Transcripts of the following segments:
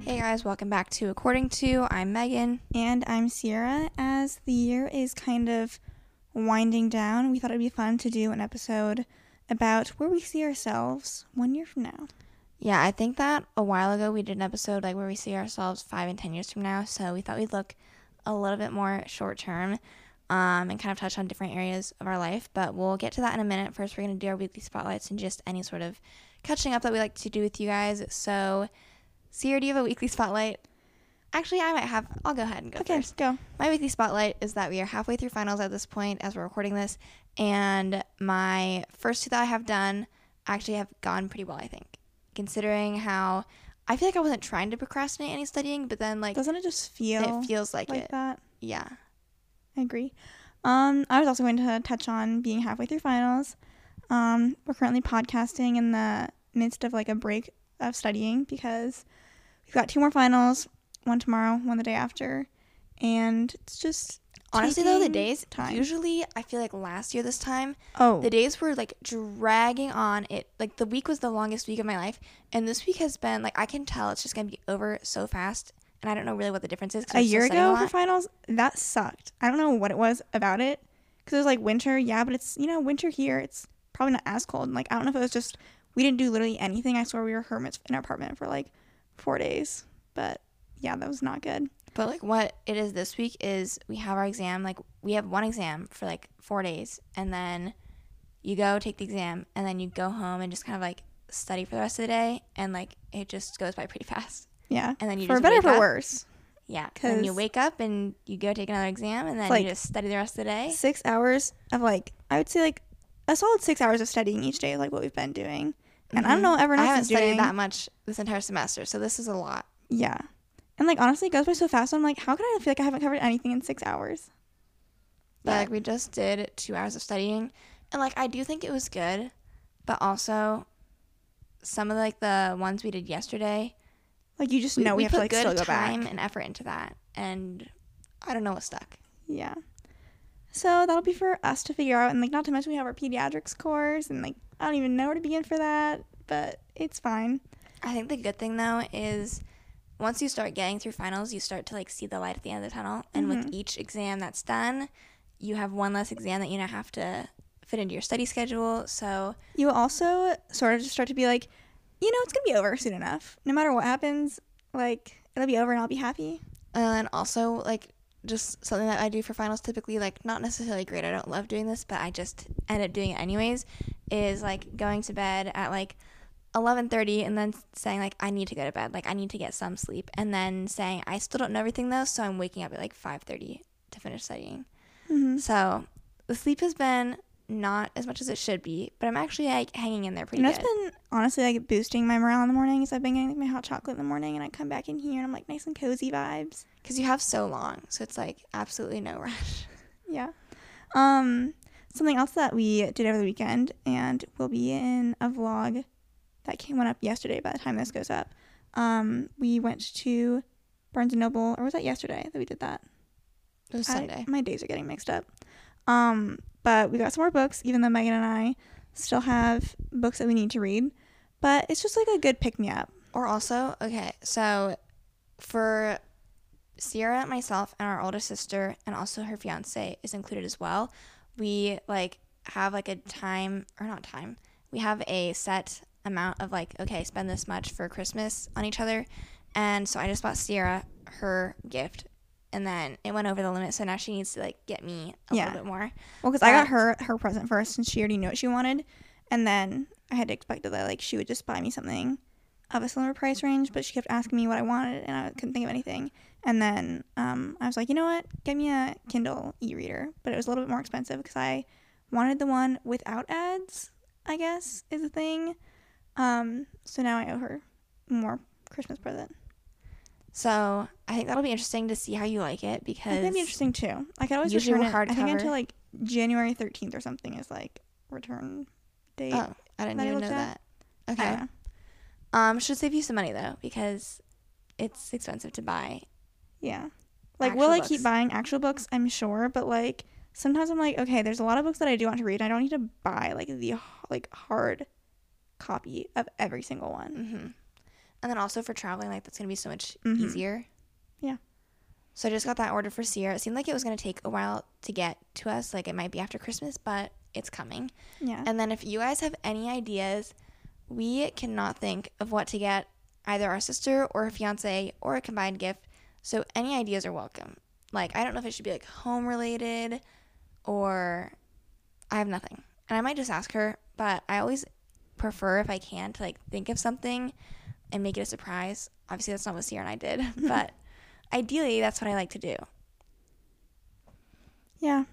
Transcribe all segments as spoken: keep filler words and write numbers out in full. Hey guys, welcome back to According To. I'm Megan. And I'm Ciera. As the year is kind of winding down, we thought it'd be fun to do an episode about where we see ourselves one year from now. Yeah, I think that a while ago we did an episode like where we see ourselves five and ten years from now, so we thought we'd look a little bit more short term. Um, and kind of touch on different areas of our life, but we'll get to that in a minute. First, we're going to do our weekly spotlights and just any sort of catching up that we like to do with you guys. So, Ciera, do you have a weekly spotlight? Actually, I might have. I'll go ahead and go okay, first. Okay, go. My weekly spotlight is that we are halfway through finals at this point as we're recording this, and my first two that I have done actually have gone pretty well, I think, considering how I feel like I wasn't trying to procrastinate any studying, but then, like... Doesn't it just feel... It feels like, like it. That? Yeah. I agree. Um, I was also going to touch on being halfway through finals. Um, we're currently podcasting in the midst of like a break of studying because we've got two more finals, one tomorrow, one the day after, and it's just honestly though the days time. Usually I feel like last year this time oh the days were like dragging on. It like the week was the longest week of my life, and this week has been like I can tell it's just gonna be over so fast. And I don't know really what the difference is. A year ago for finals, that sucked. I don't know what it was about it. Because it was like winter, yeah, but it's, you know, winter here. It's probably not as cold. And like, I don't know if it was just, we didn't do literally anything. I swear we were hermits in our apartment for like four days. But yeah, that was not good. But like what it is this week is we have our exam. Like we have one exam for like four days. And then you go take the exam. And then you go home and just kind of like study for the rest of the day. And like it just goes by pretty fast. Yeah, and then you for just better or for up. Worse. Yeah, because then you wake up and you go take another exam, and then like you just study the rest of the day. Six hours of like, I would say like a solid six hours of studying each day, like what we've been doing. And mm-hmm. I don't know, everyone else I haven't is studied doing. That much this entire semester, so this is a lot. Yeah, and like honestly, it goes by so fast. So I'm like, how could I feel like I haven't covered anything in six hours? But yeah. Like we just did two hours of studying, and like I do think it was good, but also some of like the ones we did yesterday. Like, you just know we, we have to, like, still go back. We put good time and effort into that, and I don't know what stuck. Yeah. So that'll be for us to figure out, and, like, not to mention we have our pediatrics course, and, like, I don't even know where to begin for that, but it's fine. I think the good thing, though, is once you start getting through finals, you start to, like, see the light at the end of the tunnel, and mm-hmm. with each exam that's done, you have one less exam that you now have to fit into your study schedule, so... You also sort of just start to be, like... You know, it's going to be over soon enough. No matter what happens, like, it'll be over and I'll be happy. And also, like, just something that I do for finals typically, like, not necessarily great. I don't love doing this, but I just end up doing it anyways, is, like, going to bed at, like, eleven thirty and then saying, like, I need to go to bed. Like, I need to get some sleep. And then saying, I still don't know everything, though, so I'm waking up at, like, five thirty to finish studying. Mm-hmm. So the sleep has been... not as much as it should be, but I'm actually like hanging in there pretty good. You know, it's been honestly like boosting my morale in the morning because I've been getting like, my hot chocolate in the morning, and I come back in here and I'm like nice and cozy vibes because you have so long, so it's like absolutely no rush. Yeah. Um, something else that we did over the weekend and will be in a vlog that came went up yesterday. By the time this goes up, um, we went to Barnes and Noble, or was that yesterday that we did that? It was I, Sunday. My days are getting mixed up. Um. But we got some more books, even though Megan and I still have books that we need to read. But it's just, like, a good pick-me-up. Or also, okay, so for Ciera, myself, and our older sister, and also her fiancé is included as well, we, like, have, like, a time, or not time, we have a set amount of, like, okay, spend this much for Christmas on each other. And so I just bought Ciera her gift. And then it went over the limit, so now she needs to, like, get me a yeah. little bit more. Well, because I got her her present first, and she already knew what she wanted. And then I had expected that, like, she would just buy me something of a similar price range, but she kept asking me what I wanted, and I couldn't think of anything. And then um, I was like, you know what? Get me a Kindle e-reader. But it was a little bit more expensive because I wanted the one without ads, I guess, is a thing. Um, so now I owe her more Christmas present. So I think that'll be interesting to see how you like it, because that'd be interesting too. I could always return it. I think until like January thirteenth or something is like return date. Oh, I didn't even know that. Okay. Um, should save you some money though, because it's expensive to buy. Yeah. Like, will I keep buying actual books? I'm sure, but like sometimes I'm like, okay, there's a lot of books that I do want to read, and I don't need to buy like the like hard copy of every single one. Mm-hmm. And then also for traveling, like, that's going to be so much mm-hmm. easier. Yeah. So I just got that order for Ciera. It seemed like it was going to take a while to get to us. Like, it might be after Christmas, but it's coming. Yeah. And then if you guys have any ideas, we cannot think of what to get either our sister or her fiance or a combined gift. So any ideas are welcome. Like, I don't know if it should be, like, home-related or I have nothing. And I might just ask her, but I always prefer, if I can, to, like, think of something and make it a surprise. Obviously, that's not what Ciera and I did, but ideally, that's what I like to do. Yeah.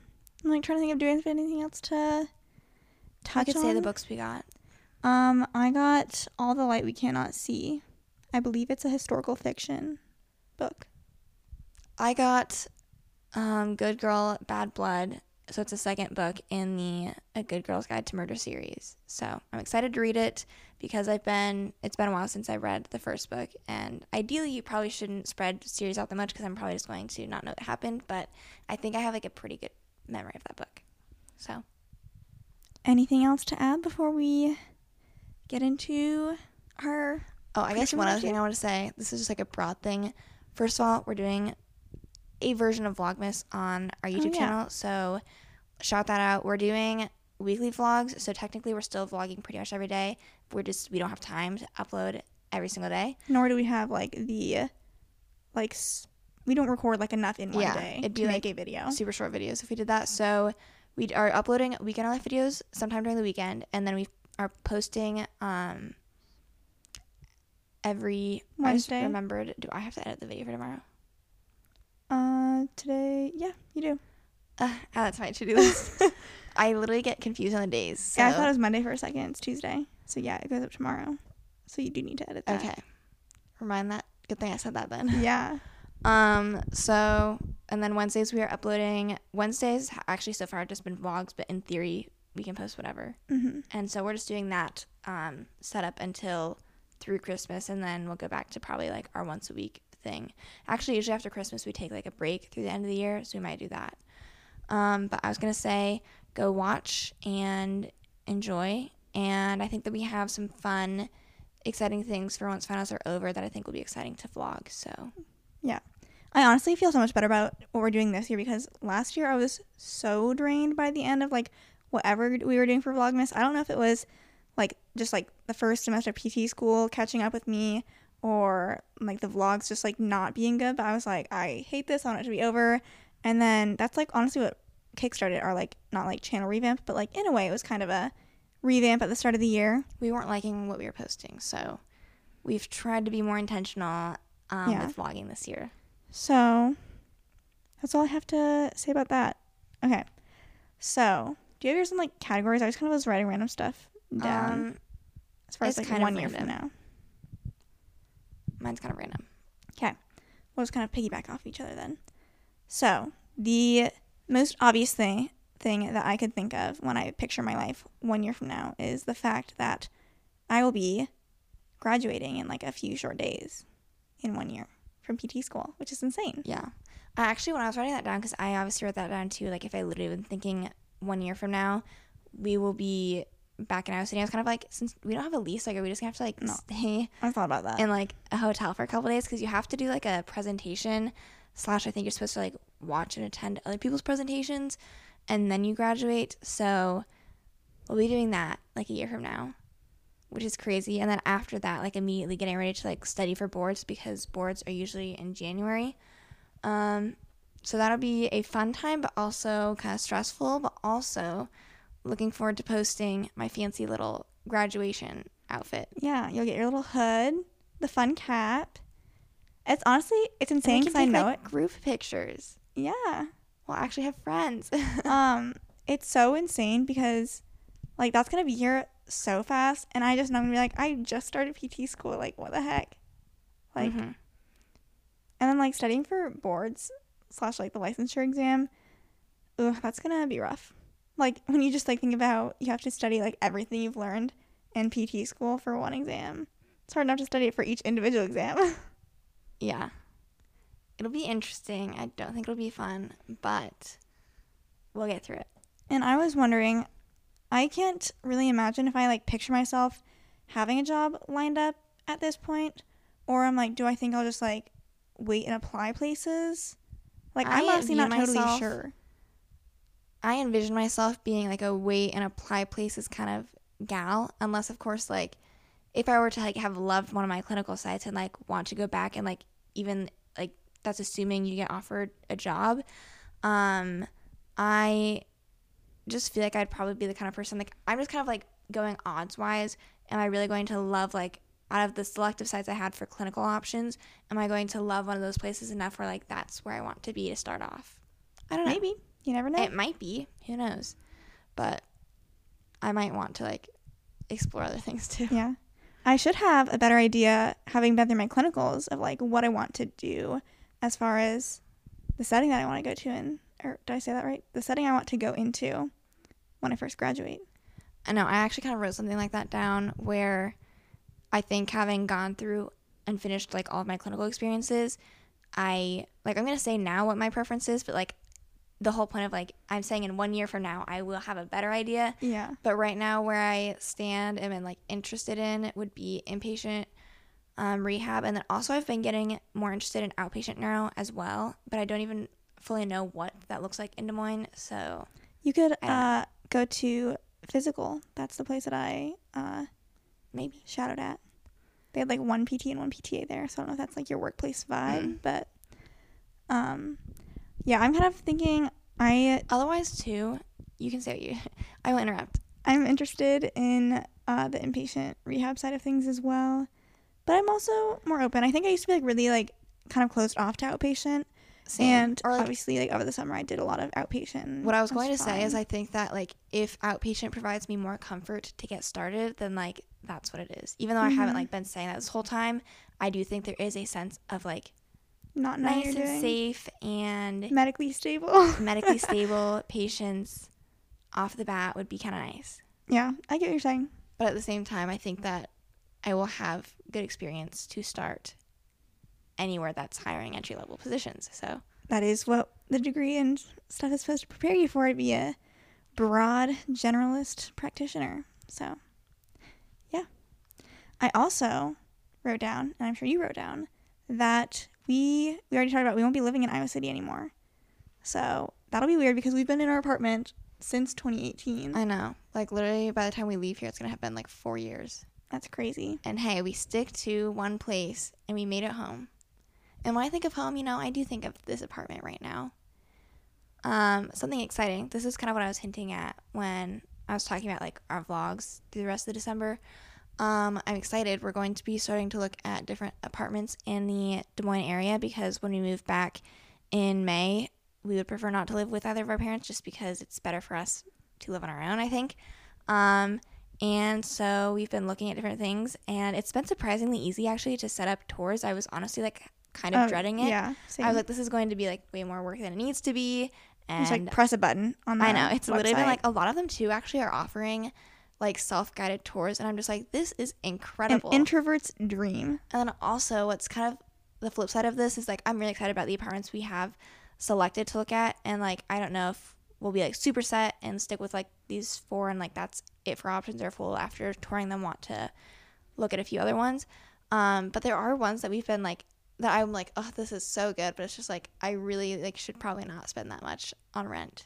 I'm, like, trying to think of doing anything else to touch on. I could on. say the books we got. Um, I got All the Light We Cannot See. I believe it's a historical fiction book. I got um, Good Girl, Bad Blood, so it's the second book in the A Good Girl's Guide to Murder series. So I'm excited to read it because I've been, it's been a while since I read the first book, and ideally you probably shouldn't spread series out that much because I'm probably just going to not know it happened, but I think I have like a pretty good memory of that book. So anything else to add before we get into our... Oh, I guess one other thing I want to say, this is just like a broad thing. First of all, we're doing a version of Vlogmas on our YouTube oh, yeah. channel, so shout that out. We're doing weekly vlogs, so technically we're still vlogging pretty much every day. We're just, we don't have time to upload every single day. Nor do we have, like, the, like, we don't record, like, enough in one yeah, day it'd be to like make a video. Super short videos if we did that. So we are uploading Weekend Our Life videos sometime during the weekend, and then we are posting um, every Wednesday. I just remembered, do I have to edit the video for tomorrow? Uh, today, yeah, you do. Uh, oh, that's my to-do list. I literally get confused on the days. So. Yeah, I thought it was Monday for a second. It's Tuesday. So, yeah, it goes up tomorrow. So, you do need to edit that. Okay. Remind that. Good thing I said that then. Yeah. Um. So, and then Wednesdays we are uploading. Wednesdays, actually, so far, just been vlogs, but in theory, we can post whatever. Mm-hmm. And so, we're just doing that um setup until through Christmas, and then we'll go back to probably, like, our once a week thing. Actually, usually after Christmas we take like a break through the end of the year, so we might do that. Um, but I was gonna say, go watch and enjoy, and I think that we have some fun, exciting things for once finals are over that I think will be exciting to vlog. So yeah, I honestly feel so much better about what we're doing this year, because last year I was so drained by the end of like whatever we were doing for Vlogmas. I don't know if it was like just like the first semester of P T school catching up with me, or like the vlogs just like not being good, but I was like, I hate this, I want it to be over. And then that's like honestly what kickstarted our like, not like channel revamp, but like in a way it was kind of a revamp at the start of the year. We weren't liking what we were posting, so we've tried to be more intentional um, yeah. with vlogging this year. So that's all I have to say about that. Okay, so do you have yours in like categories? I just kind of was writing random stuff down um, as far as like one year from now. Mine's kind of random. Okay. We'll just kind of piggyback off each other then. So, the most obvious thing, thing that I could think of when I picture my life one year from now is the fact that I will be graduating in, like, a few short days in one year from P T school, which is insane. Yeah. I actually, when I was writing that down, because I obviously wrote that down, too, like, if I literally been thinking one year from now, we will be back in Iowa City. I was kind of like, since we don't have a lease, like, are we just gonna have to like no, stay? I thought about that. In like a hotel for a couple days, because you have to do like a presentation slash I think you're supposed to like watch and attend other people's presentations, and then you graduate. So we'll be doing that like a year from now, which is crazy. And then after that, like immediately getting ready to like study for boards, because boards are usually in January. Um, so that'll be a fun time, but also kind of stressful, but also looking forward to posting my fancy little graduation outfit. Yeah, you'll get your little hood, the fun cap. It's honestly, it's insane because I know like, it. Group pictures. Yeah. We'll actually have friends. um, it's so insane because, like, that's going to be here so fast. And I just know I'm going to be like, I just started P T school. Like, what the heck? Like, mm-hmm. And then, like, studying for boards slash, like, the licensure exam, ugh, that's going to be rough. Like, when you just, like, think about you have to study, like, everything you've learned in P T school for one exam. It's hard enough to study it for each individual exam. Yeah. It'll be interesting. I don't think it'll be fun, but we'll get through it. And I was wondering, I can't really imagine if I, like, picture myself having a job lined up at this point, or I'm like, do I think I'll just, like, wait and apply places? Like, I I'm honestly not myself, totally sure. I envision myself being, like, a wait and apply places kind of gal, unless, of course, like, if I were to, like, have loved one of my clinical sites and, like, want to go back and, like, even, like, that's assuming you get offered a job. Um, I just feel like I'd probably be the kind of person, like, I'm just kind of, like, going odds-wise. Am I really going to love, like, out of the selective sites I had for clinical options, am I going to love one of those places enough where, like, that's where I want to be to start off? I don't know. Maybe. You never know. It might be. Who knows? But I might want to, like, explore other things, too. Yeah. I should have a better idea, having been through my clinicals, of, like, what I want to do as far as the setting that I want to go to in, or did I say that right? The setting I want to go into when I first graduate. I know. I actually kind of wrote something like that down where I think having gone through and finished, like, all of my clinical experiences, I, like, I'm going to say now what my preference is, but, like, the whole point of, like, I'm saying in one year from now, I will have a better idea. Yeah. But right now where I stand and am, like, interested in would be inpatient um, rehab. And then also I've been getting more interested in outpatient neuro as well, but I don't even fully know what that looks like in Des Moines. So you could uh, go to physical. That's the place that I uh, maybe shadowed at. They had, like, one P T and one P T A there. So I don't know if that's, like, your workplace vibe, mm-hmm. but um. Yeah, I'm kind of thinking I... Otherwise, too, you can say what you... I will interrupt. I'm interested in uh, the inpatient rehab side of things as well. But I'm also more open. I think I used to be, like, really, like, kind of closed off to outpatient. Same. And or, like, obviously, like, over the summer, I did a lot of outpatient. What I was going to fine. say is I think that, like, if outpatient provides me more comfort to get started, then, like, that's what it is. Even though mm-hmm. I haven't, like, been saying that this whole time, I do think there is a sense of, like... Not nice and doing. safe and medically stable. medically stable patients off the bat would be kind of nice. Yeah, I get what you're saying. But at the same time, I think that I will have good experience to start anywhere that's hiring entry level positions. So that is what the degree and stuff is supposed to prepare you for, to be a broad generalist practitioner. So yeah, I also wrote down, and I'm sure you wrote down, that. We we already talked about we won't be living in Iowa City anymore. So that'll be weird because we've been in our apartment since twenty eighteen. I know. Like, literally by the time we leave here, it's going to have been, like, four years. That's crazy. And, hey, we stick to one place, and we made it home. And when I think of home, you know, I do think of this apartment right now. Um, something exciting. This is kind of what I was hinting at when I was talking about, like, our vlogs through the rest of December. Um, I'm excited. We're going to be starting to look at different apartments in the Des Moines area because when we move back in May, we would prefer not to live with either of our parents just because it's better for us to live on our own, I think. Um, and so we've been looking at different things, and it's been surprisingly easy, actually, to set up tours. I was honestly, like, kind of um, dreading it. Yeah, same. I was like, this is going to be, like, way more work than it needs to be. And just, like, press a button on that. I know. It's website. Literally been, like, a lot of them, too, actually are offering like self-guided tours, and I'm just like, this is incredible. An introvert's dream. And then also what's kind of the flip side of this is, like, I'm really excited about the apartments we have selected to look at, and, like, I don't know if we'll be, like, super set and stick with, like, these four and, like, that's it for options, or if we'll, after touring them, want to look at a few other ones. Um, but there are ones that we've been, like, that I'm like, oh, this is so good, but it's just like, I really, like, should probably not spend that much on rent.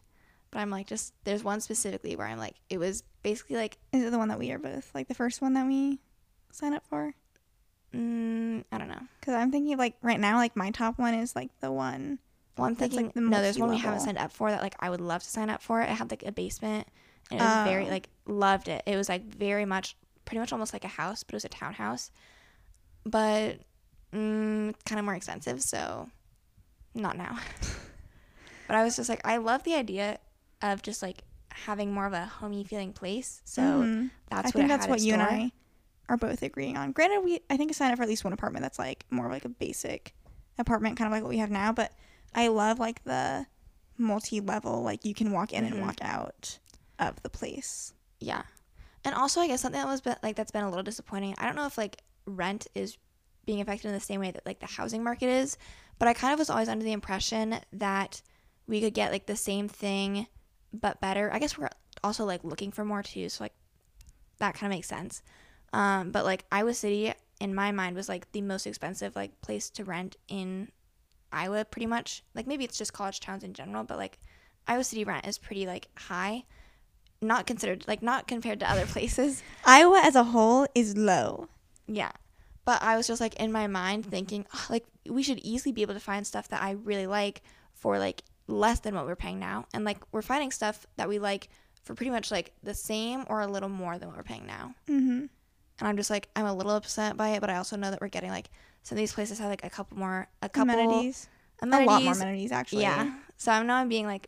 But I'm like, just, there's one specifically where I'm like, it was basically like... Is it the one that we are both, like, the first one that we sign up for? Mm, I don't know. Because I'm thinking of, like, right now, like, my top one is, like, the one... Well, I'm thinking, like, the no, there's one level. We haven't signed up for that, like, I would love to sign up for. It had, like, a basement, and it was oh. very, like, loved it. It was, like, very much, pretty much almost like a house, but it was a townhouse. But mm, kind of more expensive, so not now. But I was just like, I love the idea of just, like, having more of a homey feeling place. So mm-hmm. that's I what think that's what you store. And I are both agreeing on. Granted, we I think I signed up for at least one apartment that's like more like a basic apartment, kind of like what we have now. But I love like the multi-level, like you can walk in mm-hmm. and walk out of the place. Yeah. And also, I guess something that was been, like that's been a little disappointing. I don't know if like rent is being affected in the same way that like the housing market is, but I kind of was always under the impression that we could get like the same thing but better. I guess we're also like looking for more too, so like that kind of makes sense. Um, but like Iowa City in my mind was like the most expensive like place to rent in Iowa, pretty much. Like maybe it's just college towns in general, but like Iowa City rent is pretty like high. Not considered like not compared to other places. Iowa as a whole is low. Yeah. But I was just like in my mind thinking, oh, like we should easily be able to find stuff that I really like for like less than what we're paying now. And like we're finding stuff that we like for pretty much like the same or a little more than what we're paying now. Mm-hmm. And I'm just like, I'm a little upset by it, but I also know that we're getting like some of these places have like a couple more a couple amenities. amenities. A lot more amenities actually. Yeah. So I know I'm being like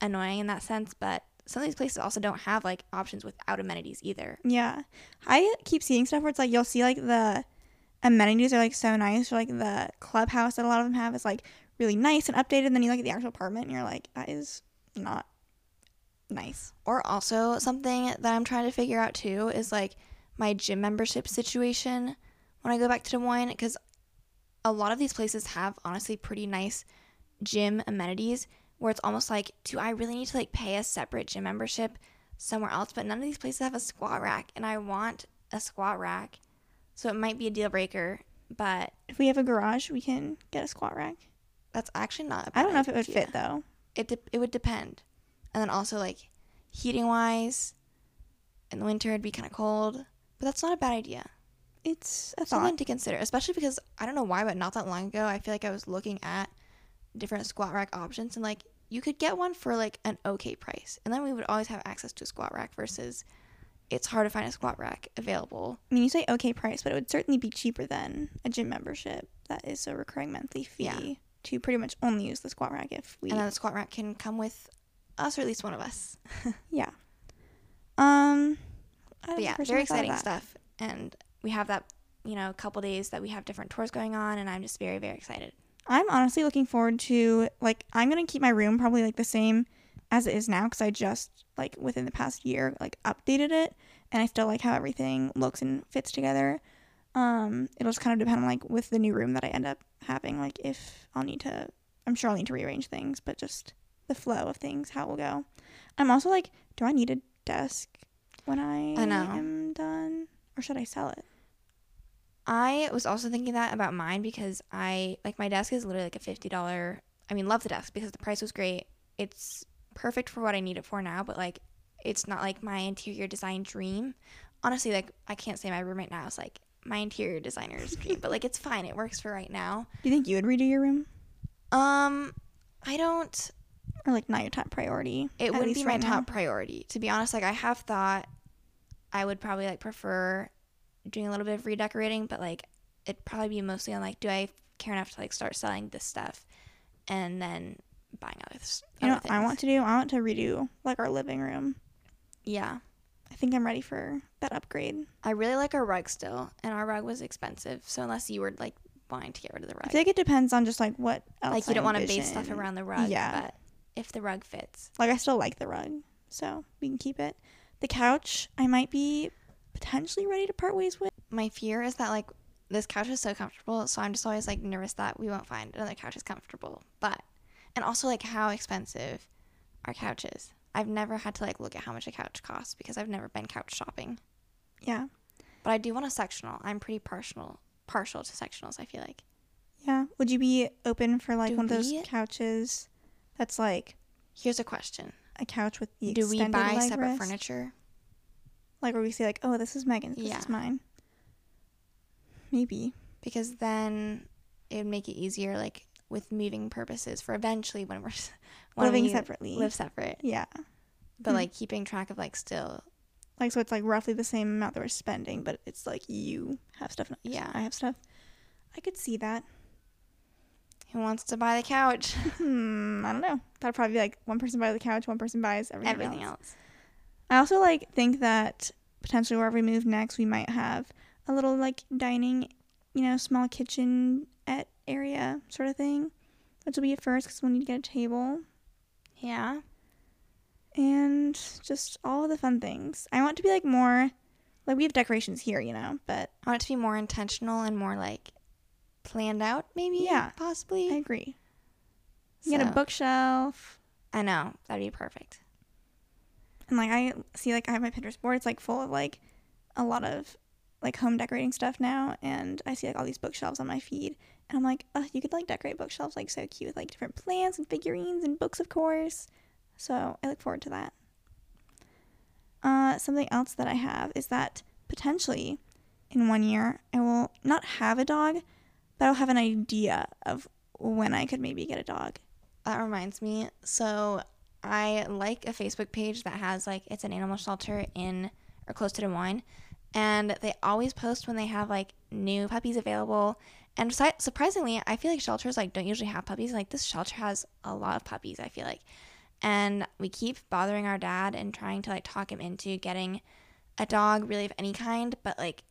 annoying in that sense, but some of these places also don't have like options without amenities either. Yeah. I keep seeing stuff where it's like you'll see like the amenities are like so nice, or like the clubhouse that a lot of them have is like really nice and updated, and then you look at the actual apartment and you're like, that is not nice. Or also something that I'm trying to figure out too is like my gym membership situation when I go back to Des Moines, because a lot of these places have honestly pretty nice gym amenities, where it's almost like, do I really need to like pay a separate gym membership somewhere else? But none of these places have a squat rack, and I want a squat rack. So it might be a deal breaker, but if we have a garage, we can get a squat rack. That's actually not a bad I don't know idea. If it would fit though. It de- it would depend. And then also like heating wise, in the winter it'd be kind of cold, but that's not a bad idea. It's a something thought. To consider, especially because I don't know why, but not that long ago, I feel like I was looking at different squat rack options, and like you could get one for like an okay price, and then we would always have access to a squat rack, versus it's hard to find a squat rack available. I mean, you say okay price, but it would certainly be cheaper than a gym membership that is a recurring monthly fee yeah. to pretty much only use the squat rack if we and then the squat rack can come with us, or at least one of us. Yeah. Um but yeah, very exciting stuff, and we have that, you know, a couple days that we have different tours going on, and I'm just very, very excited. I'm honestly looking forward to, like, I'm going to keep my room probably, like, the same as it is now, because I just, like, within the past year, like, updated it, and I still like how everything looks and fits together. Um, it'll just kind of depend on, like, with the new room that I end up having, like, if I'll need to, I'm sure I'll need to rearrange things, but just the flow of things, how it will go. I'm also like, do I need a desk when I, I know. am done, or should I sell it? I was also thinking that about mine, because I, like, my desk is literally, like, a fifty dollars, I mean, love the desk because the price was great. It's perfect for what I need it for now, but, like, it's not, like, my interior design dream. Honestly, like, I can't say my room right now is, like, my interior designer's dream, but, like, it's fine. It works for right now. Do you think you would redo your room? Um, I don't. Or, like, not your top priority. It wouldn't be my top priority. To be honest, like, I have thought I would probably, like, prefer doing a little bit of redecorating, but like it'd probably be mostly on like, do I care enough to like start selling this stuff and then buying other, th- other you know things. I want to do I want to redo like our living room. Yeah, I think I'm ready for that upgrade. I really like our rug still, and our rug was expensive, so unless you were like wanting to get rid of the rug, I think it depends on just like what else. Like you I don't want to base stuff around the rug. Yeah, but if the rug fits, like I still like the rug, so we can keep it. The couch I might be potentially ready to part ways with. My fear is that like this couch is so comfortable, so I'm just always like nervous that we won't find another couch is comfortable. But and also like how expensive our couch is. I've never had to like look at how much a couch costs, because I've never been couch shopping. Yeah, but I do want a sectional. I'm pretty partial partial to sectionals, I feel like. Yeah, would you be open for like do one of those couches that's like, here's a question, a couch with the extended leg rest? Do we buy separate furniture? Like where we say like, oh, this is Megan's, this yeah. is mine. Maybe. Because then it would make it easier like with moving purposes for eventually when we're when living we separately. Live separate. Yeah. But mm-hmm. like keeping track of like still. Like so it's like roughly the same amount that we're spending, but it's like you have stuff. Yeah. I have stuff. I could see that. Who wants to buy the couch? Hmm, I don't know. That'll probably be like one person buys the couch, one person buys everything, everything else. else. I also like think that potentially wherever we move next, we might have a little like dining, you know, small kitchen at area sort of thing, which will be a first because we'll need to get a table. Yeah. And just all the fun things. I want it to be like more, like we have decorations here, you know, but I want it to be more intentional and more like planned out, maybe. Yeah, possibly. I agree. So, get a bookshelf. I know, that'd be perfect. And like I see, like I have my Pinterest board. It's like full of like a lot of like home decorating stuff now, and I see like all these bookshelves on my feed, and I'm like, oh, you could like decorate bookshelves like so cute with like different plants and figurines and books, of course. So I look forward to that. Uh, something else that I have is that potentially in one year I will not have a dog, but I'll have an idea of when I could maybe get a dog. That reminds me. So I like a Facebook page that has like, it's an animal shelter in or close to Des Moines. And they always post when they have like new puppies available. And su- surprisingly, I feel like shelters like don't usually have puppies. Like this shelter has a lot of puppies, I feel like. And we keep bothering our dad and trying to like talk him into getting a dog really of any kind. But like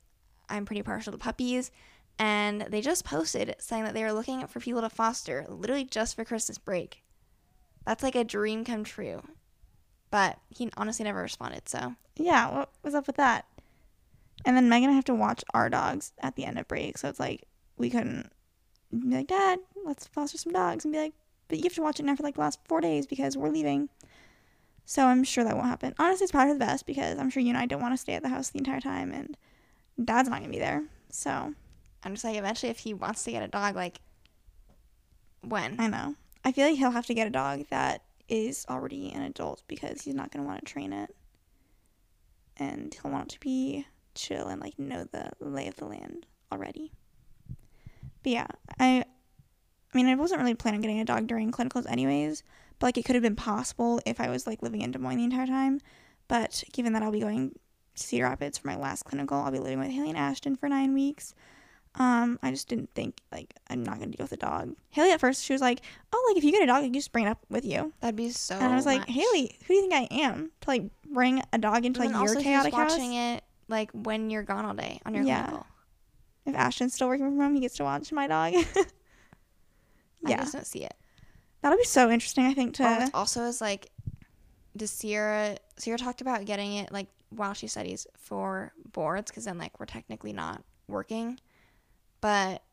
I'm pretty partial to puppies. And they just posted saying that they were looking for people to foster literally just for Christmas break. That's like a dream come true. But he honestly never responded, so. Yeah, what was up with that? And then Megan and I have to watch our dogs at the end of break. So it's like, we couldn't be like, Dad, let's foster some dogs. And be like, but you have to watch it now for like the last four days because we're leaving. So I'm sure that won't happen. Honestly, it's probably for the best because I'm sure you and I don't want to stay at the house the entire time. And Dad's not going to be there, so. I'm just like, eventually if he wants to get a dog, like, when? I know. I feel like he'll have to get a dog that is already an adult because he's not going to want to train it. And he'll want it to be chill and, like, know the lay of the land already. But, yeah, I I mean, I wasn't really planning on getting a dog during clinicals anyways, but, like, it could have been possible if I was, like, living in Des Moines the entire time. But given that I'll be going to Cedar Rapids for my last clinical, I'll be living with Haley and Ashton for nine weeks. Um, I just didn't think, like, I'm not going to deal with a dog. Haley, at first, she was like, oh, like, if you get a dog, you just bring it up with you. That'd be so And I was much. Like, Haley, who do you think I am to, like, bring a dog into, like, your also chaotic house? Watching it, like, when you're gone all day on your yeah. clinical. If Ashton's still working from home, he gets to watch my dog. yeah. I just don't see it. That'll be so interesting, I think, to... Oh, also is, like, does Ciera... Ciera talked about getting it, like, while she studies for boards, because then, like, we're technically not working. But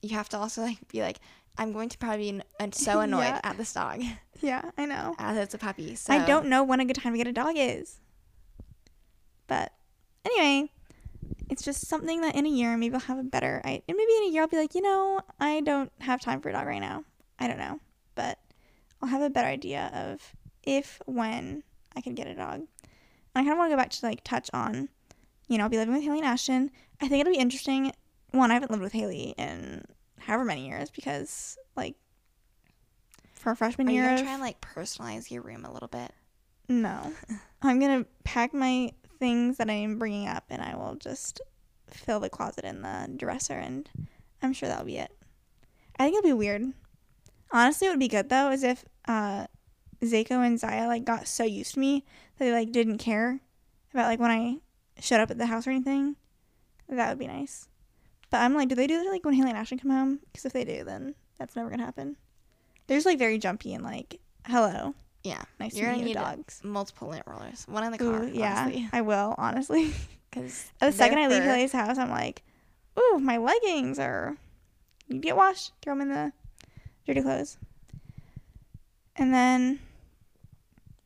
you have to also, like, be like, I'm going to probably be so annoyed yeah. at this dog. Yeah, I know. As it's a puppy. So I don't know when a good time to get a dog is. But anyway, it's just something that in a year maybe I'll have a better I and maybe in a year I'll be like, you know, I don't have time for a dog right now. I don't know. But I'll have a better idea of if, when I can get a dog. And I kind of want to go back to, like, touch on, you know, I'll be living with Haley and Ashton. I think it'll be interesting. One, I haven't lived with Haley in however many years because, like, for a freshman Are year. Are you going to try and, like, personalize your room a little bit? No. I'm going to pack my things that I am bringing up, and I will just fill the closet and the dresser, and I'm sure that'll be it. I think it'll be weird. Honestly, what would be good, though, is if uh, Zayco and Zaya, like, got so used to me that they, like, didn't care about, like, when I showed up at the house or anything. That would be nice. But I'm like, do they do that, like, when Haley and Ashton come home? Because if they do, then that's never going to happen. They're just, like, very jumpy and, like, hello. Yeah. Nice You're to meet you, dogs. Multiple lint rollers. One in the car, ooh, yeah, honestly. I will, honestly. Because the second I leave for... Haley's house, I'm like, ooh, my leggings are... You get washed. Throw them in the dirty clothes. And then,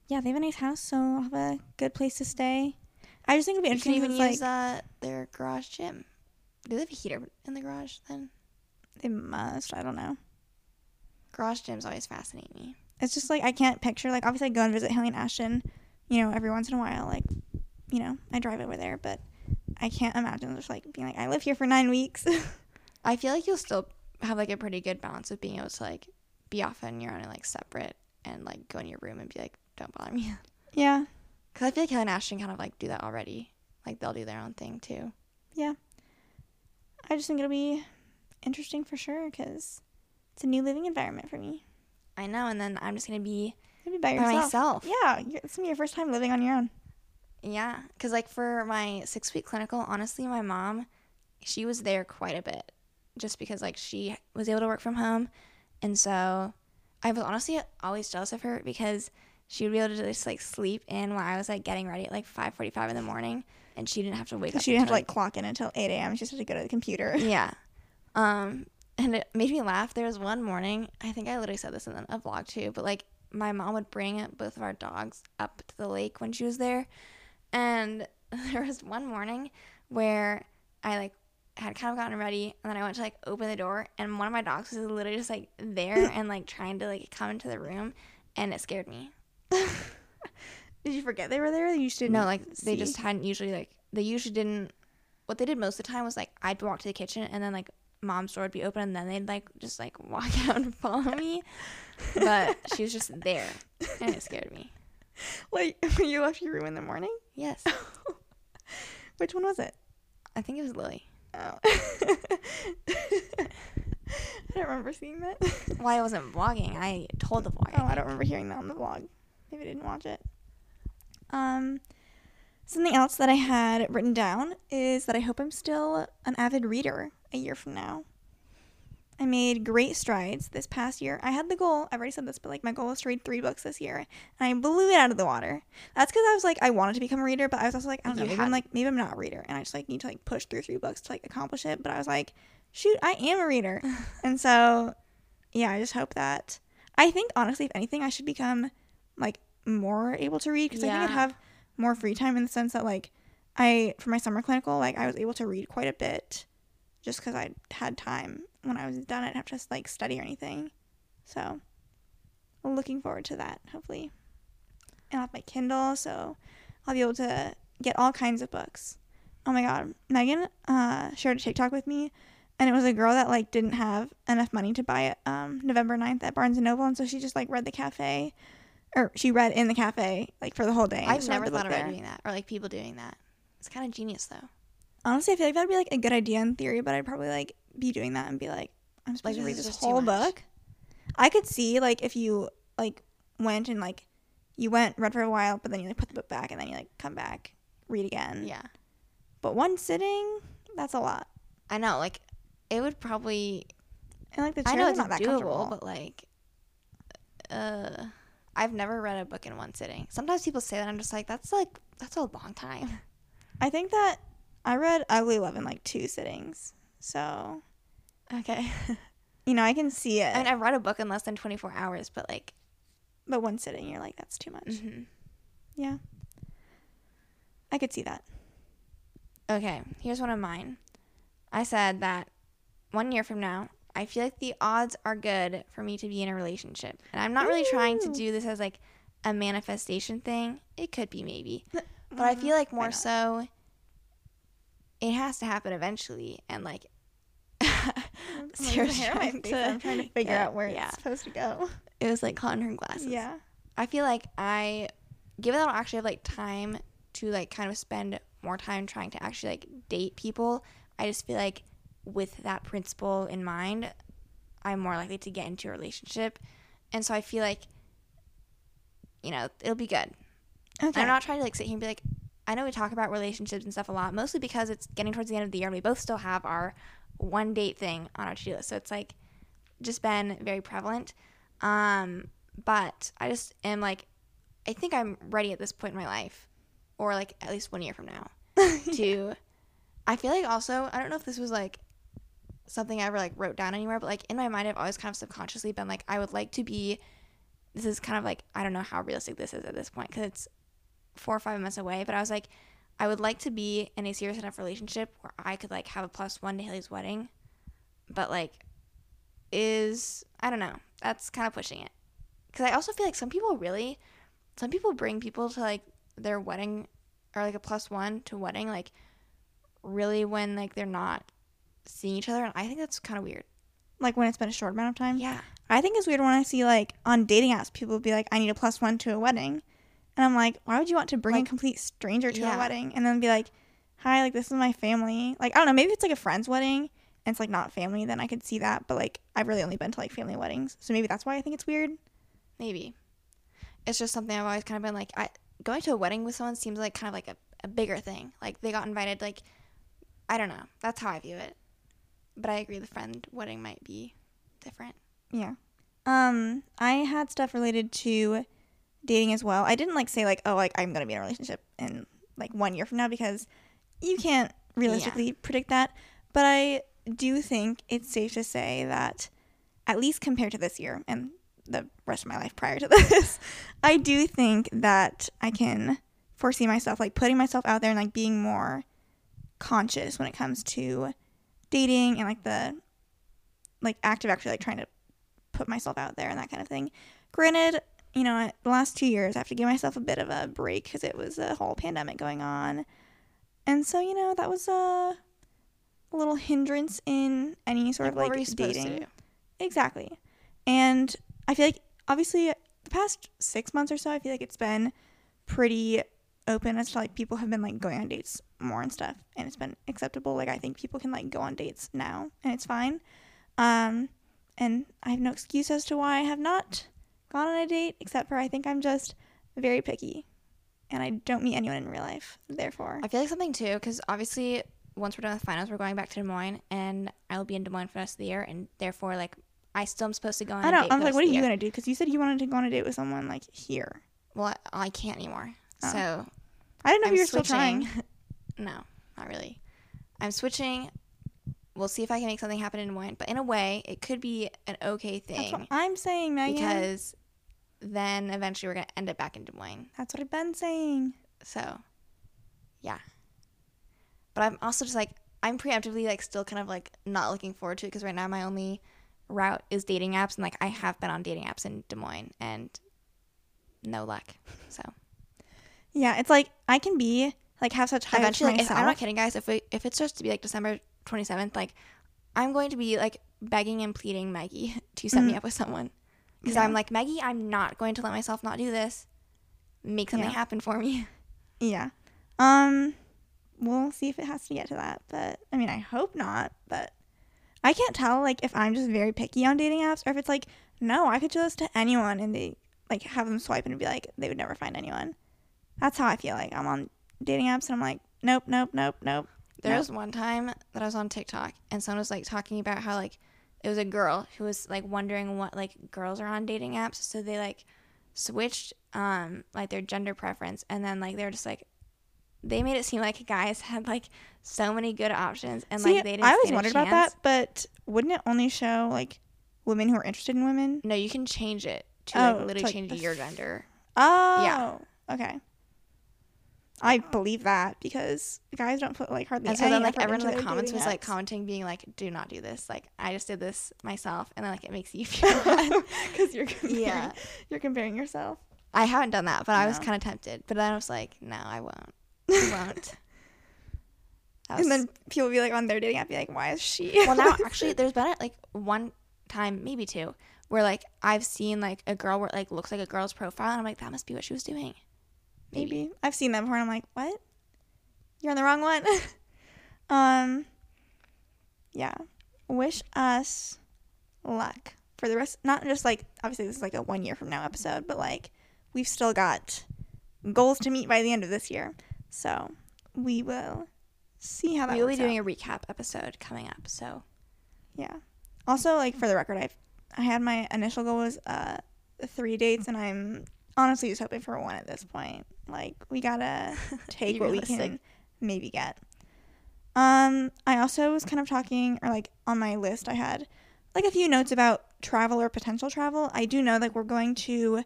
yeah, they have a nice house, so I'll have a good place to stay. I just think it'll be interesting. You can even like, use uh, their garage gym. Do they have a heater in the garage then? They must. I don't know. Garage gyms always fascinate me. It's just like I can't picture. Like obviously I go and visit Haley and Ashton, you know, every once in a while. Like, you know, I drive over there, but I can't imagine just like being like I live here for nine weeks. I feel like you'll still have like a pretty good balance of being able to like be off on your own and like separate and like go in your room and be like, don't bother me. Yeah. Because I feel like Haley and Ashton kind of, like, do that already. Like, they'll do their own thing, too. Yeah. I just think it'll be interesting for sure because It's a new living environment for me. I know, and then I'm just going to be, be by, by myself. Yeah, it's going to be your first time living on your own. Yeah, because, like, for my six-week clinical, honestly, my mom, she was there quite a bit just because, like, she was able to work from home. And so I was honestly always jealous of her because she would be able to just, like, sleep in while I was, like, getting ready at, like, five forty-five in the morning. And she didn't have to wake up. She didn't have to, like, clock in until eight a.m. She just had to go to the computer. Yeah. Um... And it made me laugh. There was one morning, I think I literally said this in a vlog too, but, like, my mom would bring both of our dogs up to the lake when she was there. And there was one morning where I, like, had kind of gotten ready, and then I went to, like, open the door, and one of my dogs was literally just, like, there and, like, trying to, like, come into the room, and it scared me. Did you forget they were there? You should No, like, see? They just hadn't usually, like, they usually didn't, what they did most of the time was, like, I'd walk to the kitchen, and then, like, mom's door would be open, and then they'd, like, just, like, walk out and follow me. But she was just there, and it scared me. Like, when you left your room in the morning? Yes. Which one was it? I think it was Lily. Oh. I don't remember seeing that. Well, I wasn't vlogging. I told the vlog. Oh, I don't remember hearing that on the vlog. Maybe I didn't watch it. Um, something else that I had written down is that I hope I'm still an avid reader a year from now. I made great strides this past year. I had the goal, I've already said this, but, like, my goal was to read three books this year, and I blew it out of the water. That's because I was like, I wanted to become a reader, but I was also like, I don't know, maybe I'm like, maybe I'm not a reader, and I just, like, need to, like, push through three books to, like, accomplish it. But I was like, shoot, I am a reader. And so, yeah, I just hope that, I think, honestly, if anything, I should become, like, more able to read, because yeah. I think I'd have more free time in the sense that, like, I, for my summer clinical, like, I was able to read quite a bit, just because I had time. When I was done, I didn't have to, like, study or anything. So, looking forward to that, hopefully. And I'll have my Kindle, so I'll be able to get all kinds of books. Oh, my God. Megan uh, shared a TikTok with me, and it was a girl that, like, didn't have enough money to buy it um, November ninth at Barnes and Noble, and so she just, like, read the cafe, or she read in the cafe, like, for the whole day. I've never thought about doing that, or, like, people doing that. It's kind of genius, though. Honestly, I feel like that'd be, like, a good idea in theory, but I'd probably, like, be doing that and be like, I'm supposed like, to read this whole book. I could see, like, if you, like, went and, like, you went, read for a while, but then you, like, put the book back, and then you, like, come back, read again. Yeah. But one sitting, that's a lot. I know, like, it would probably, and, like, the chair is not that comfortable, but, like, uh, I've never read a book in one sitting. Sometimes people say that, I'm just like, that's, like, that's a long time. I think that I read Ugly Love in, like, two sittings, so, okay. You know, I can see it. I mean, I've read a book in less than twenty-four hours, but, like, but one sitting, you're like, that's too much. Mm-hmm. Yeah. I could see that. Okay, here's one of mine. I said that one year from now, I feel like the odds are good for me to be in a relationship. And I'm not Ooh. really trying to do this as, like, a manifestation thing. It could be maybe. But mm-hmm. I feel like more so, it has to happen eventually, and, like, Ciera's trying to, I'm trying to figure yeah, out where yeah. it's supposed to go. It was, like, caught in her glasses. Yeah. I feel like I, given that I'll actually have, like, time to, like, kind of spend more time trying to actually, like, date people, I just feel like with that principle in mind, I'm more likely to get into a relationship. And so I feel like, you know, it'll be good. Okay. I'm not trying to, like, sit here and be like, I know we talk about relationships and stuff a lot, mostly because it's getting towards the end of the year, and we both still have our one date thing on our to-do list. So it's, like, just been very prevalent. Um, but I just am, like, I think I'm ready at this point in my life, or, like, at least one year from now, to, yeah. I feel like also, I don't know if this was, like, something I ever, like, wrote down anywhere, but, like, in my mind, I've always kind of subconsciously been, like, I would like to be, this is kind of, like, I don't know how realistic this is at this point, because it's four or five months away, but I was like, I would like to be in a serious enough relationship where I could, like, have a plus one to Haley's wedding, but, like, is, I don't know, that's kind of pushing it, because I also feel like some people really, some people bring people to, like, their wedding, or, like, a plus one to wedding, like, really when, like, they're not seeing each other, and I think that's kind of weird. Like, when it's been a short amount of time? Yeah. I think it's weird when I see, like, on dating apps, people be like, I need a plus one to a wedding. And I'm like, why would you want to bring, like, a complete stranger to yeah. a wedding and then be like, hi, like, this is my family? Like, I don't know, maybe it's, like, a friend's wedding and it's like not family, then I could see that. But like I've really only been to like family weddings, so maybe that's why I think it's weird. Maybe it's just something I've always kind of been like, I going to a wedding with someone seems like kind of like a, a bigger thing, like they got invited, like I don't know, that's how I view it. But I agree the friend wedding might be different. Yeah. Um, I had stuff related to dating as well. I didn't like say like, oh, like I'm gonna be in a relationship in like one year from now, because you can't realistically yeah. predict that. But I do think it's safe to say that at least compared to this year and the rest of my life prior to this, I do think that I can foresee myself like putting myself out there and like being more conscious when it comes to dating and like the like act of actually like trying to put myself out there and that kind of thing. Granted, you know, the last two years I have to give myself a bit of a break because it was a whole pandemic going on, and so you know that was a little hindrance in any sort like, of like what were you dating supposed to do? Exactly. And I feel like obviously the past six months or so I feel like it's been pretty open as to like people have been like going on dates more and stuff, and it's been acceptable. Like I think people can like go on dates now and it's fine. Um and I have no excuse as to why I have not gone on a date, except for I think I'm just very picky and I don't meet anyone in real life, therefore. I feel like something too, because obviously once we're done with finals we're going back to Des Moines, and I'll be in Des Moines for the rest of the year, and therefore like I still am supposed to go on I don't, a date. I was like, what are you going to do? Because you said you wanted to go on a date with someone like here. Well, I, I can't anymore. Oh. So I didn't know I'm if you were switching. Still trying. No, not really. I'm switching. We'll see if I can make something happen in one. But in a way, it could be an okay thing. That's what I'm saying, Megan. Because then eventually we're going to end up back in Des Moines. That's what I've been saying. So, yeah. But I'm also just like, I'm preemptively like still kind of like not looking forward to it, because right now my only route is dating apps. And like I have been on dating apps in Des Moines and no luck. So. Yeah, it's like I can be like have such high eventually. Like, if, I'm not kidding, guys. If we, if it starts to be like December twenty-seventh, like I'm going to be like begging and pleading Maggie to set mm-hmm. me up with someone, because yeah. I'm like, Maggie, I'm not going to let myself not do this. Make something yeah. happen for me. Yeah. Um. We'll see if it has to get to that, but I mean, I hope not. But I can't tell like if I'm just very picky on dating apps, or if it's like, no, I could show this to anyone and they like have them swipe and be like, they would never find anyone. That's how I feel like I'm on dating apps, and I'm like, nope, nope, nope, nope. There nope. was one time that I was on TikTok, and someone was like talking about how like it was a girl who was like wondering what like girls are on dating apps, so they like switched um like their gender preference, and then like they were just like they made it seem like guys had like so many good options, and See, like they didn't. I always wondered about that, but wouldn't it only show like women who are interested in women? No, you can change it to like oh, literally to, like, change f- your gender. Oh, yeah, okay. I believe that, because guys don't put like hardly any effort into their dating apps. And so then like everyone in the comments was like commenting being like, do not do this. Like I just did this myself, and then like it makes you feel bad because you're comparing, yeah. you're comparing yourself. I haven't done that, but no. I was kind of tempted. But then I was like, no, I won't. I won't. That was... And then people would be like on their dating app be like, why is she? Well, now actually there's been like one time, maybe two, where like I've seen like a girl where it like looks like a girl's profile, and I'm like, that must be what she was doing. Maybe. Maybe. I've seen that before, and I'm like, what? You're on the wrong one. um, yeah. Wish us luck for the rest. Not just, like, obviously this is, like, a one-year from now episode, but, like, we've still got goals to meet by the end of this year. So we will see how that we will works be doing out. A recap episode coming up, so. Yeah. Also, like, for the record, I've, I had my initial goal was uh, three dates, and I'm honestly just hoping for one at this point. Like, we gotta take what we can maybe get. Um, I also was kind of talking, or like on my list, I had like a few notes about travel or potential travel. I do know like we're going to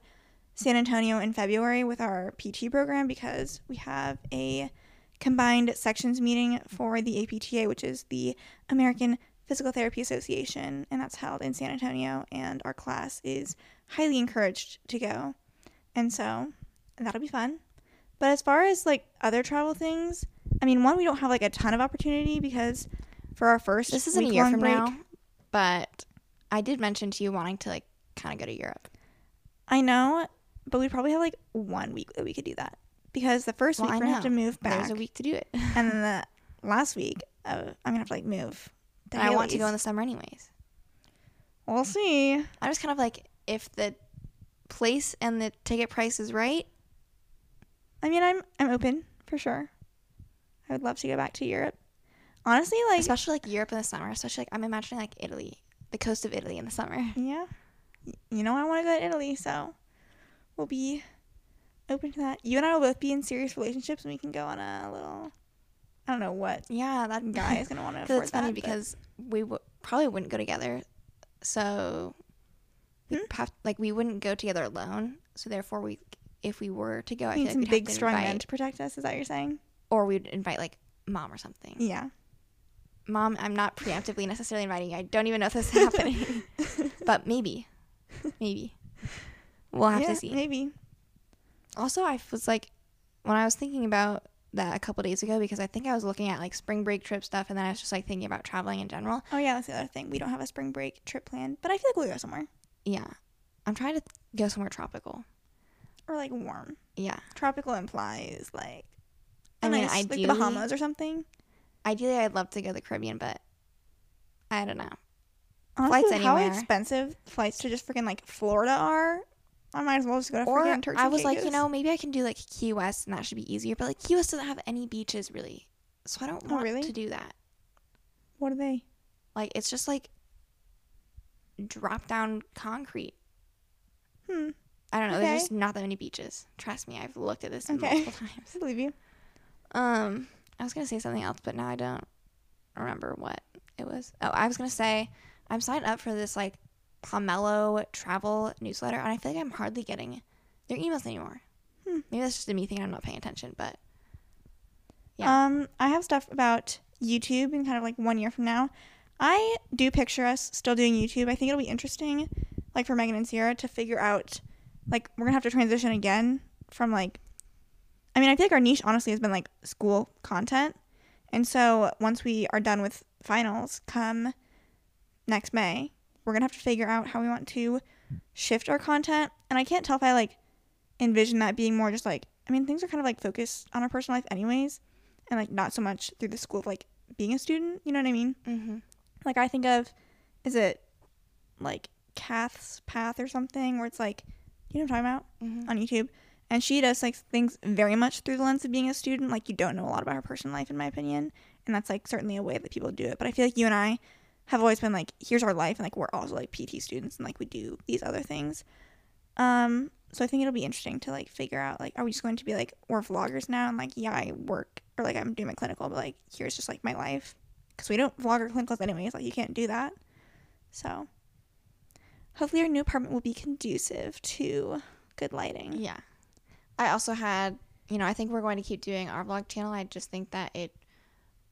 San Antonio in February with our P T program, because we have a combined sections meeting for the A P T A, which is the American Physical Therapy Association, and that's held in San Antonio, and our class is highly encouraged to go. And so that'll be fun. But as far as like other travel things, I mean, one, we don't have like a ton of opportunity because for our first this isn't a year from break, now, but I did mention to you wanting to like kind of go to Europe. I know, but we probably have like one week that we could do that, because the first well, week I we're know. Gonna have to move back. There's a week to do it, and then the last week uh, I'm gonna have to like move the and I want to go in the summer anyways. We'll see. I'm just kind of like, if the place and the ticket price is right. I mean, I'm I'm open for sure. I would love to go back to Europe. Honestly, like, especially like Europe in the summer, especially like I'm imagining like Italy, the coast of Italy in the summer. Yeah. You know, I want to go to Italy, so we'll be open to that. You and I will both be in serious relationships, and we can go on a little, I don't know what. Yeah, that guy is going to want to afford that. It's funny because we w- probably wouldn't go together, so we hmm? have, like we wouldn't go together alone. So therefore, we if we were to go, I feel like we'd big strong men to protect us. Is that what you're saying? Or we'd invite like mom or something. Yeah. Mom, I'm not preemptively necessarily inviting you. I don't even know if this is happening, but maybe, maybe we'll have yeah, to see. Maybe. Also, I was like, when I was thinking about that a couple days ago, because I think I was looking at like spring break trip stuff, and then I was just like thinking about traveling in general. Oh yeah, that's the other thing. We don't have a spring break trip planned, but I feel like we'll go somewhere. Yeah, I'm trying to th- go somewhere tropical, or like warm. Yeah, tropical implies like I, I mean, nice, ideally, like the Bahamas or something. Ideally, I'd love to go to the Caribbean, but I don't know. Honestly, flights anywhere. How expensive flights to just freaking like Florida are. I might as well just go to freaking Turks and Caicos. I was like, you know, maybe I can do like Key West, and that should be easier. But like Key West doesn't have any beaches really, so I don't want oh, really? to do that. What are they? Like it's just like drop down concrete. Hmm. I don't know. Okay. There's just not that many beaches. Trust me, I've looked at this okay. multiple times. I believe you. Um. I was going to say something else, but now I don't remember what it was. Oh, I was going to say I'm signed up for this, like, Pomelo Travel newsletter, and I feel like I'm hardly getting their emails anymore. Hmm. Maybe that's just a me thing. I'm not paying attention, but, yeah. Um, I have stuff about YouTube in kind of, like, one year from now. I do picture us still doing YouTube. I think it'll be interesting, like, for Megan and Ciera to figure out, like, we're going to have to transition again from, like, I mean, I feel like our niche, honestly, has been, like, school content. And so once we are done with finals come next May, we're going to have to figure out how we want to shift our content. And I can't tell if I, like, envision that being more just, like, I mean, things are kind of, like, focused on our personal life anyways. And, like, not so much through the school of, like, being a student. You know what I mean? Mm-hmm. Like, I think of, is it, like, Kath's Path or something where it's, like, you know what I'm talking about? Mm-hmm. On YouTube. And she does, like, things very much through the lens of being a student. Like, you don't know a lot about her personal life, in my opinion. And that's, like, certainly a way that people do it. But I feel like you and I have always been, like, here's our life. And, like, we're also, like, P T students. And, like, we do these other things. Um, so I think it'll be interesting to, like, figure out, like, are we just going to be, like, we're vloggers now? And, like, yeah, I work. Or, like, I'm doing my clinical. But, like, here's just, like, my life. Because we don't vlog our clinicals anyways. Like, you can't do that. So hopefully our new apartment will be conducive to good lighting. Yeah. I also had, you know, I think we're going to keep doing our vlog channel. I just think that it,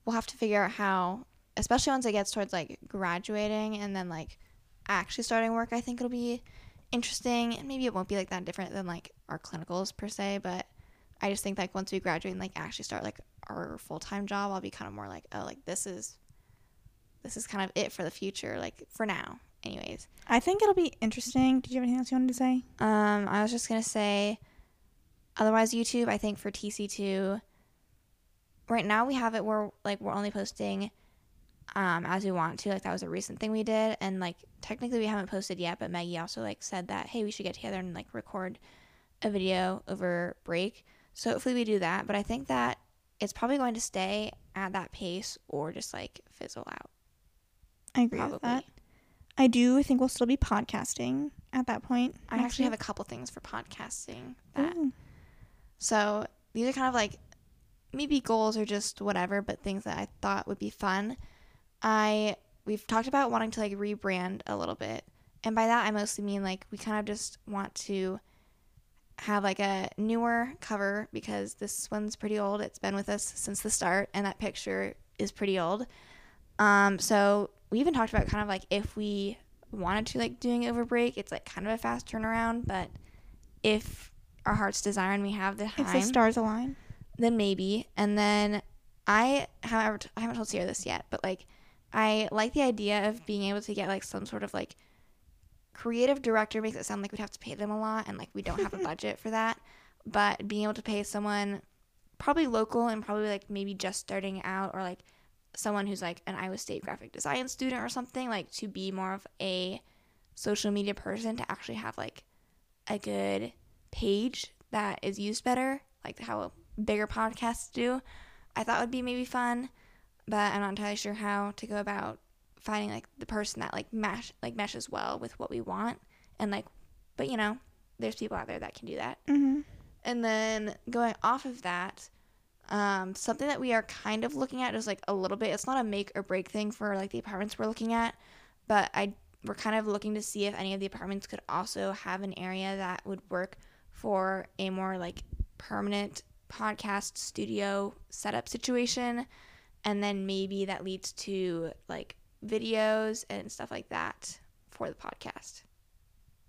we'll have to figure out how, especially once it gets towards, like, graduating and then, like, actually starting work, I think it'll be interesting. And maybe it won't be, like, that different than, like, our clinicals per se. But I just think, like, once we graduate and, like, actually start, like, our full-time job, I'll be kind of more like, oh, like, this is, this is kind of it for the future, like, for now. Anyways. I think it'll be interesting. Did you have anything else you wanted to say? Um, I was just going to say, otherwise, YouTube, I think for T C two, right now we have it where, like, we're only posting um, as we want to. Like, that was a recent thing we did. And, like, technically we haven't posted yet, but Maggie also, like, said that, hey, we should get together and, like, record a video over break. So hopefully we do that. But I think that it's probably going to stay at that pace or just, like, fizzle out. I agree probably. with that. I do think we'll still be podcasting at that point. I actually, actually have a couple things for podcasting that... Ooh. So these are kind of like maybe goals or just whatever, but things that I thought would be fun. I we've talked about wanting to like rebrand a little bit. And by that I mostly mean like we kind of just want to have like a newer cover because this one's pretty old. It's been with us since the start and that picture is pretty old. Um, so we even talked about kind of like if we wanted to like doing over break, it's like kind of a fast turnaround, but if our heart's desire and we have the time. If the stars align. Then maybe. And then I, however, I haven't told Ciera this yet, but, like, I like the idea of being able to get, like, some sort of, like, creative director makes it sound like we'd have to pay them a lot and, like, we don't have a budget for that. But being able to pay someone probably local and probably, like, maybe just starting out or, like, someone who's like an Iowa State graphic design student or something, like to be more of a social media person, to actually have like a good page that is used better, like how bigger podcasts do. I thought would be maybe fun, but I'm not entirely sure how to go about finding like the person that like mesh like meshes well with what we want, and like, but you know, there's people out there that can do that. Mm-hmm. And then going off of that, um, something that we are kind of looking at is like a little bit, it's not a make or break thing for like the apartments we're looking at, but I we're kind of looking to see if any of the apartments could also have an area that would work for a more like permanent podcast studio setup situation, and then maybe that leads to like videos and stuff like that for the podcast.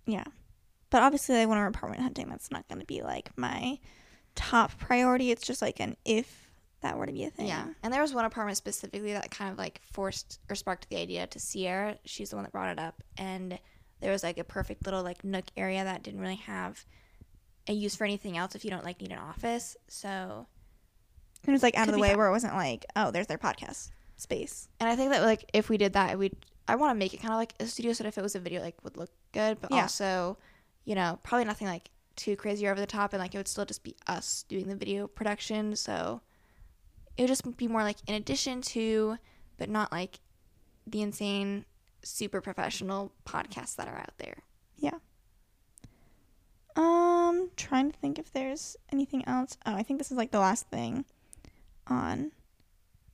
Yeah, but obviously like when we're apartment hunting, that's not going to be like my top priority. It's just like an if that were to be a thing. Yeah, and there was one apartment specifically that kind of like forced or sparked the idea to Ciera. She's the one that brought it up, and there was like a perfect little like nook area that didn't really have a use for anything else if you don't like need an office. So it was like out of the way fun. Where it wasn't like, oh, there's their podcast space. And I think that like if we did that, we I want to make it kind of like a studio, so that if it was a video, like would look good, but yeah. Also, you know, probably nothing like too crazy or over the top, and like it would still just be us doing the video production. So it would just be more like in addition to, but not like the insane super professional podcasts that are out there. Yeah. Um, trying to think if there's anything else. Oh, I think this is like the last thing on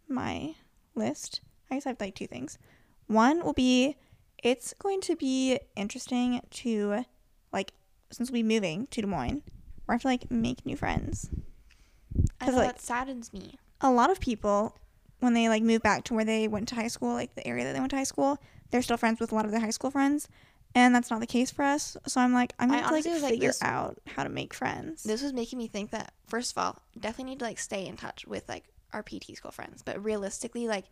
my list. I guess I have like two things. One will be, it's going to be interesting to like, since we'll be moving to Des Moines, we're gonna have to like make new friends. I know, like, that saddens me. A lot of people, when they like move back to where they went to high school, like the area that they went to high school, they're still friends with a lot of their high school friends. And that's not the case for us. So I'm like, I'm going to like figure like this, out how to make friends. This was making me think that, first of all, definitely need to like stay in touch with like our P T school friends. But realistically, like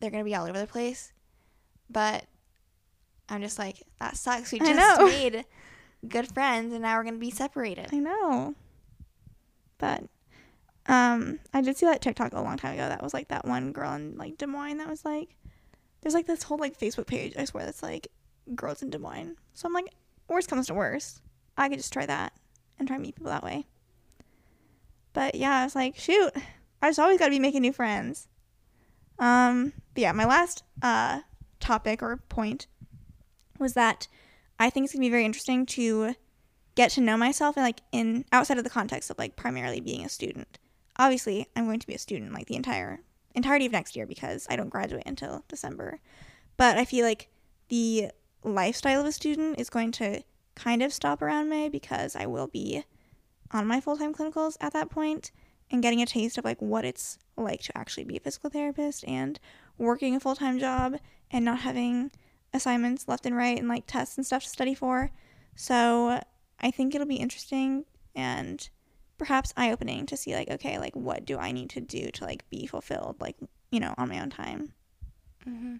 they're going to be all over the place. But I'm just like, that sucks. We just made good friends and now we're going to be separated. I know. But um, I did see that TikTok a long time ago. That was like that one girl in like Des Moines that was like, there's like this whole like Facebook page, I swear, that's like girls in Des Moines. So I'm like, worst comes to worst, I could just try that and try and meet people that way. But yeah, I was like, shoot, I just always got to be making new friends. Um, but yeah, my last uh topic or point was that I think it's gonna be very interesting to get to know myself and like in outside of the context of like primarily being a student. Obviously, I'm going to be a student like the entire entirety of next year because I don't graduate until December. But I feel like the lifestyle of a student is going to kind of stop around May because I will be on my full-time clinicals at that point and getting a taste of like what it's like to actually be a physical therapist and working a full-time job and not having assignments left and right and like tests and stuff to study for. So I think it'll be interesting and perhaps eye-opening to see like, okay, like what do I need to do to like be fulfilled, like, you know, on my own time. Mm-hmm.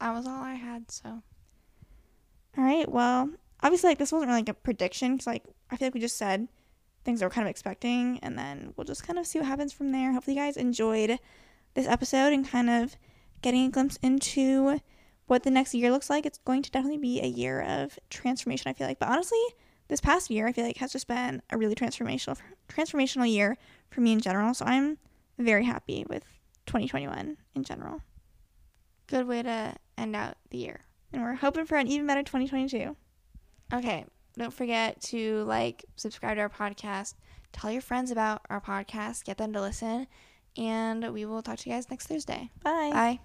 That was all I had, so. All right, well, obviously, like, this wasn't really, like, a prediction, because, like, I feel like we just said things that we're kind of expecting, and then we'll just kind of see what happens from there. Hopefully, you guys enjoyed this episode and kind of getting a glimpse into what the next year looks like. It's going to definitely be a year of transformation, I feel like. But honestly, this past year, I feel like, has just been a really transformational transformational year for me in general, so I'm very happy with twenty twenty-one in general. Good way to end out the year. And we're hoping for an even better twenty twenty-two. Okay. Don't forget to like, subscribe to our podcast. Tell your friends about our podcast. Get them to listen. And we will talk to you guys next Thursday. Bye. Bye.